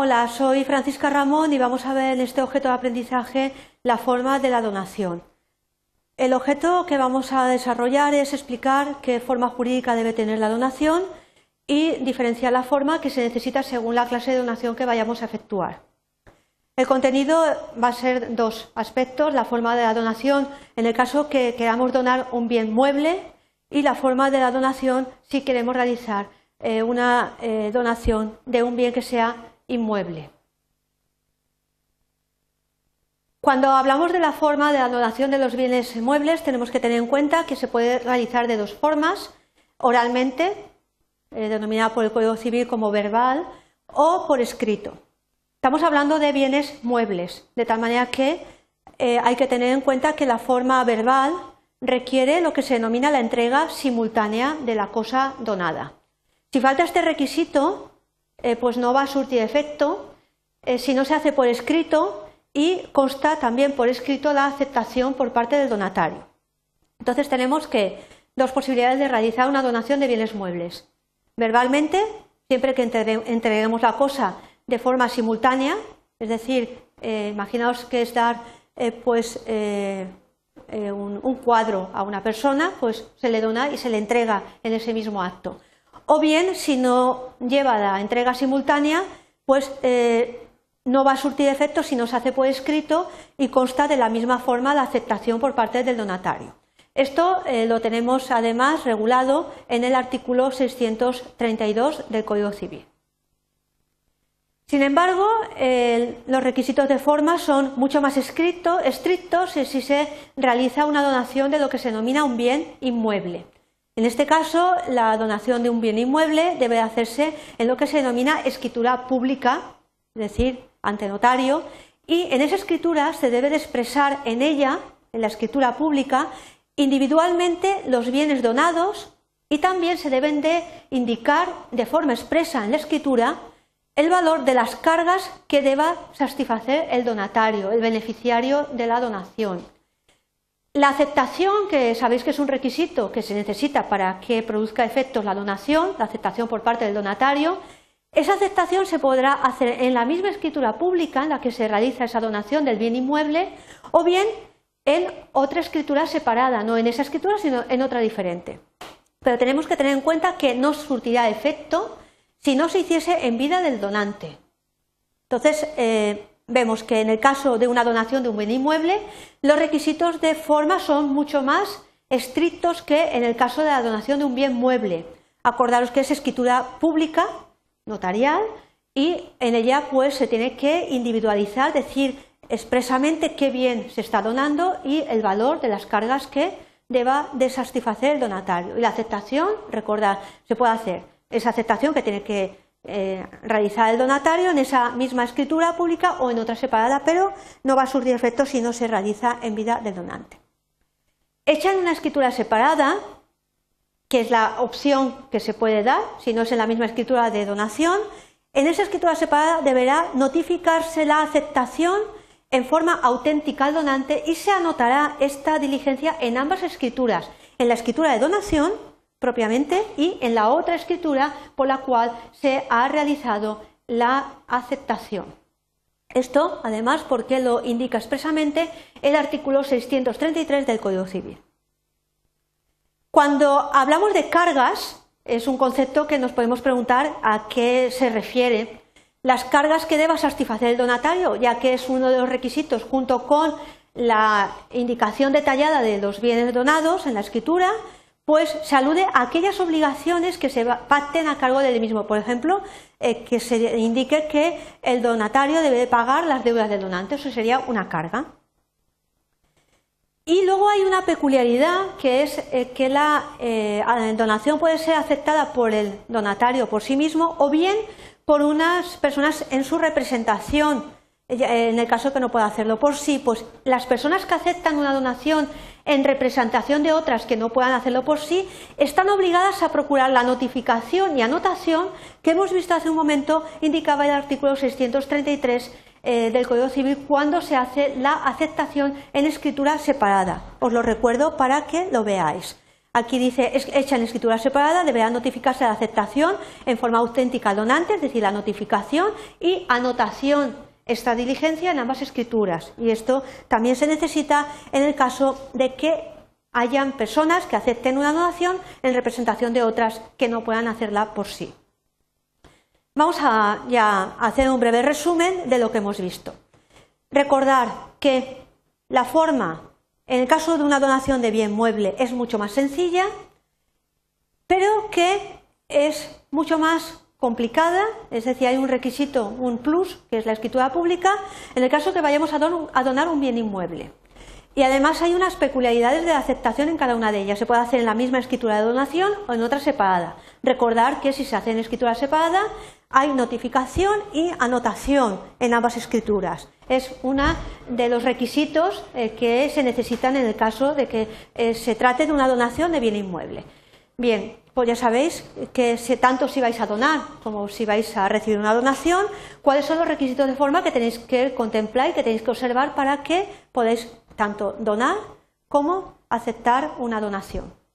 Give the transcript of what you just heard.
Hola, soy Francisca Ramón y vamos a ver en este objeto de aprendizaje la forma de la donación. El objeto que vamos a desarrollar es explicar qué forma jurídica debe tener la donación y diferenciar la forma que se necesita según la clase de donación que vayamos a efectuar. El contenido va a ser dos aspectos: la forma de la donación en el caso que queramos donar un bien mueble y la forma de la donación si queremos realizar una donación de un bien que sea inmueble. Cuando hablamos de la forma de la donación de los bienes muebles tenemos que tener en cuenta que se puede realizar de dos formas: oralmente, denominada por el Código Civil como verbal, o por escrito. Estamos hablando de bienes muebles, de tal manera que hay que tener en cuenta que la forma verbal requiere lo que se denomina la entrega simultánea de la cosa donada. Si falta este requisito, pues no va a surtir efecto si no se hace por escrito y consta también por escrito la aceptación por parte del donatario. Entonces tenemos dos posibilidades de realizar una donación de bienes muebles: verbalmente, siempre que entreguemos la cosa de forma simultánea, es decir, imaginaos que es dar un cuadro a una persona, pues se le dona y se le entrega en ese mismo acto. O bien, si no lleva la entrega simultánea, pues no va a surtir efecto si no se hace por escrito y consta de la misma forma la aceptación por parte del donatario. Esto lo tenemos además regulado en el artículo 632 del Código Civil. Sin embargo, los requisitos de forma son mucho más estrictos si se realiza una donación de lo que se denomina un bien inmueble. En este caso, la donación de un bien inmueble debe hacerse en lo que se denomina escritura pública, es decir, ante notario, y en esa escritura se debe de expresar en ella, en la escritura pública, individualmente los bienes donados, y también se deben de indicar de forma expresa en la escritura el valor de las cargas que deba satisfacer el donatario, el beneficiario de la donación. La aceptación, que sabéis que es un requisito que se necesita para que produzca efectos la donación, la aceptación por parte del donatario, esa aceptación se podrá hacer en la misma escritura pública en la que se realiza esa donación del bien inmueble, o bien en otra escritura separada, no en esa escritura sino en otra diferente. Pero tenemos que tener en cuenta que no surtirá efecto si no se hiciese en vida del donante. Entonces, vemos que en el caso de una donación de un bien inmueble, los requisitos de forma son mucho más estrictos que en el caso de la donación de un bien mueble. Acordaros que es escritura pública, notarial, y en ella pues se tiene que individualizar, decir expresamente qué bien se está donando y el valor de las cargas que deba de satisfacer el donatario. Y la aceptación, recordad, se puede hacer esa aceptación que tiene que realizar el donatario en esa misma escritura pública o en otra separada, pero no va a surtir efecto si no se realiza en vida del donante. Hecha en una escritura separada, que es la opción que se puede dar si no es en la misma escritura de donación, en esa escritura separada deberá notificarse la aceptación en forma auténtica al donante y se anotará esta diligencia en ambas escrituras, en la escritura de donación propiamente y en la otra escritura por la cual se ha realizado la aceptación. Esto, además, porque lo indica expresamente el artículo 633 del Código Civil. Cuando hablamos de cargas, es un concepto que nos podemos preguntar a qué se refiere. Las cargas que deba satisfacer el donatario, ya que es uno de los requisitos junto con la indicación detallada de los bienes donados en la escritura, pues se alude a aquellas obligaciones que se pacten a cargo del mismo. Por ejemplo, que se indique que el donatario debe pagar las deudas del donante, eso sería una carga. Y luego hay una peculiaridad, que es que la donación puede ser aceptada por el donatario por sí mismo o bien por unas personas en su representación, en el caso que no pueda hacerlo por sí. Pues las personas que aceptan una donación en representación de otras que no puedan hacerlo por sí están obligadas a procurar la notificación y anotación que hemos visto hace un momento, indicaba el artículo 633 del Código Civil, cuando se hace la aceptación en escritura separada. Os lo recuerdo para que lo veáis. Aquí dice, hecha en escritura separada, deberá notificarse la aceptación en forma auténtica al donante, es decir, la notificación y anotación, esta diligencia en ambas escrituras. Y esto también se necesita en el caso de que hayan personas que acepten una donación en representación de otras que no puedan hacerla por sí. Vamos a ya hacer un breve resumen de lo que hemos visto. Recordar que la forma, en el caso de una donación de bien mueble, es mucho más sencilla, pero que es mucho más complicada, es decir, hay un requisito, un plus, que es la escritura pública, en el caso que vayamos a donar un bien inmueble. Y además hay unas peculiaridades de la aceptación en cada una de ellas. Se puede hacer en la misma escritura de donación o en otra separada. Recordar que si se hace en escritura separada hay notificación y anotación en ambas escrituras. Es uno de los requisitos que se necesitan en el caso de que se trate de una donación de bien inmueble. Bien, pues ya sabéis que tanto si vais a donar como si vais a recibir una donación, cuáles son los requisitos de forma que tenéis que contemplar y que tenéis que observar para que podáis tanto donar como aceptar una donación.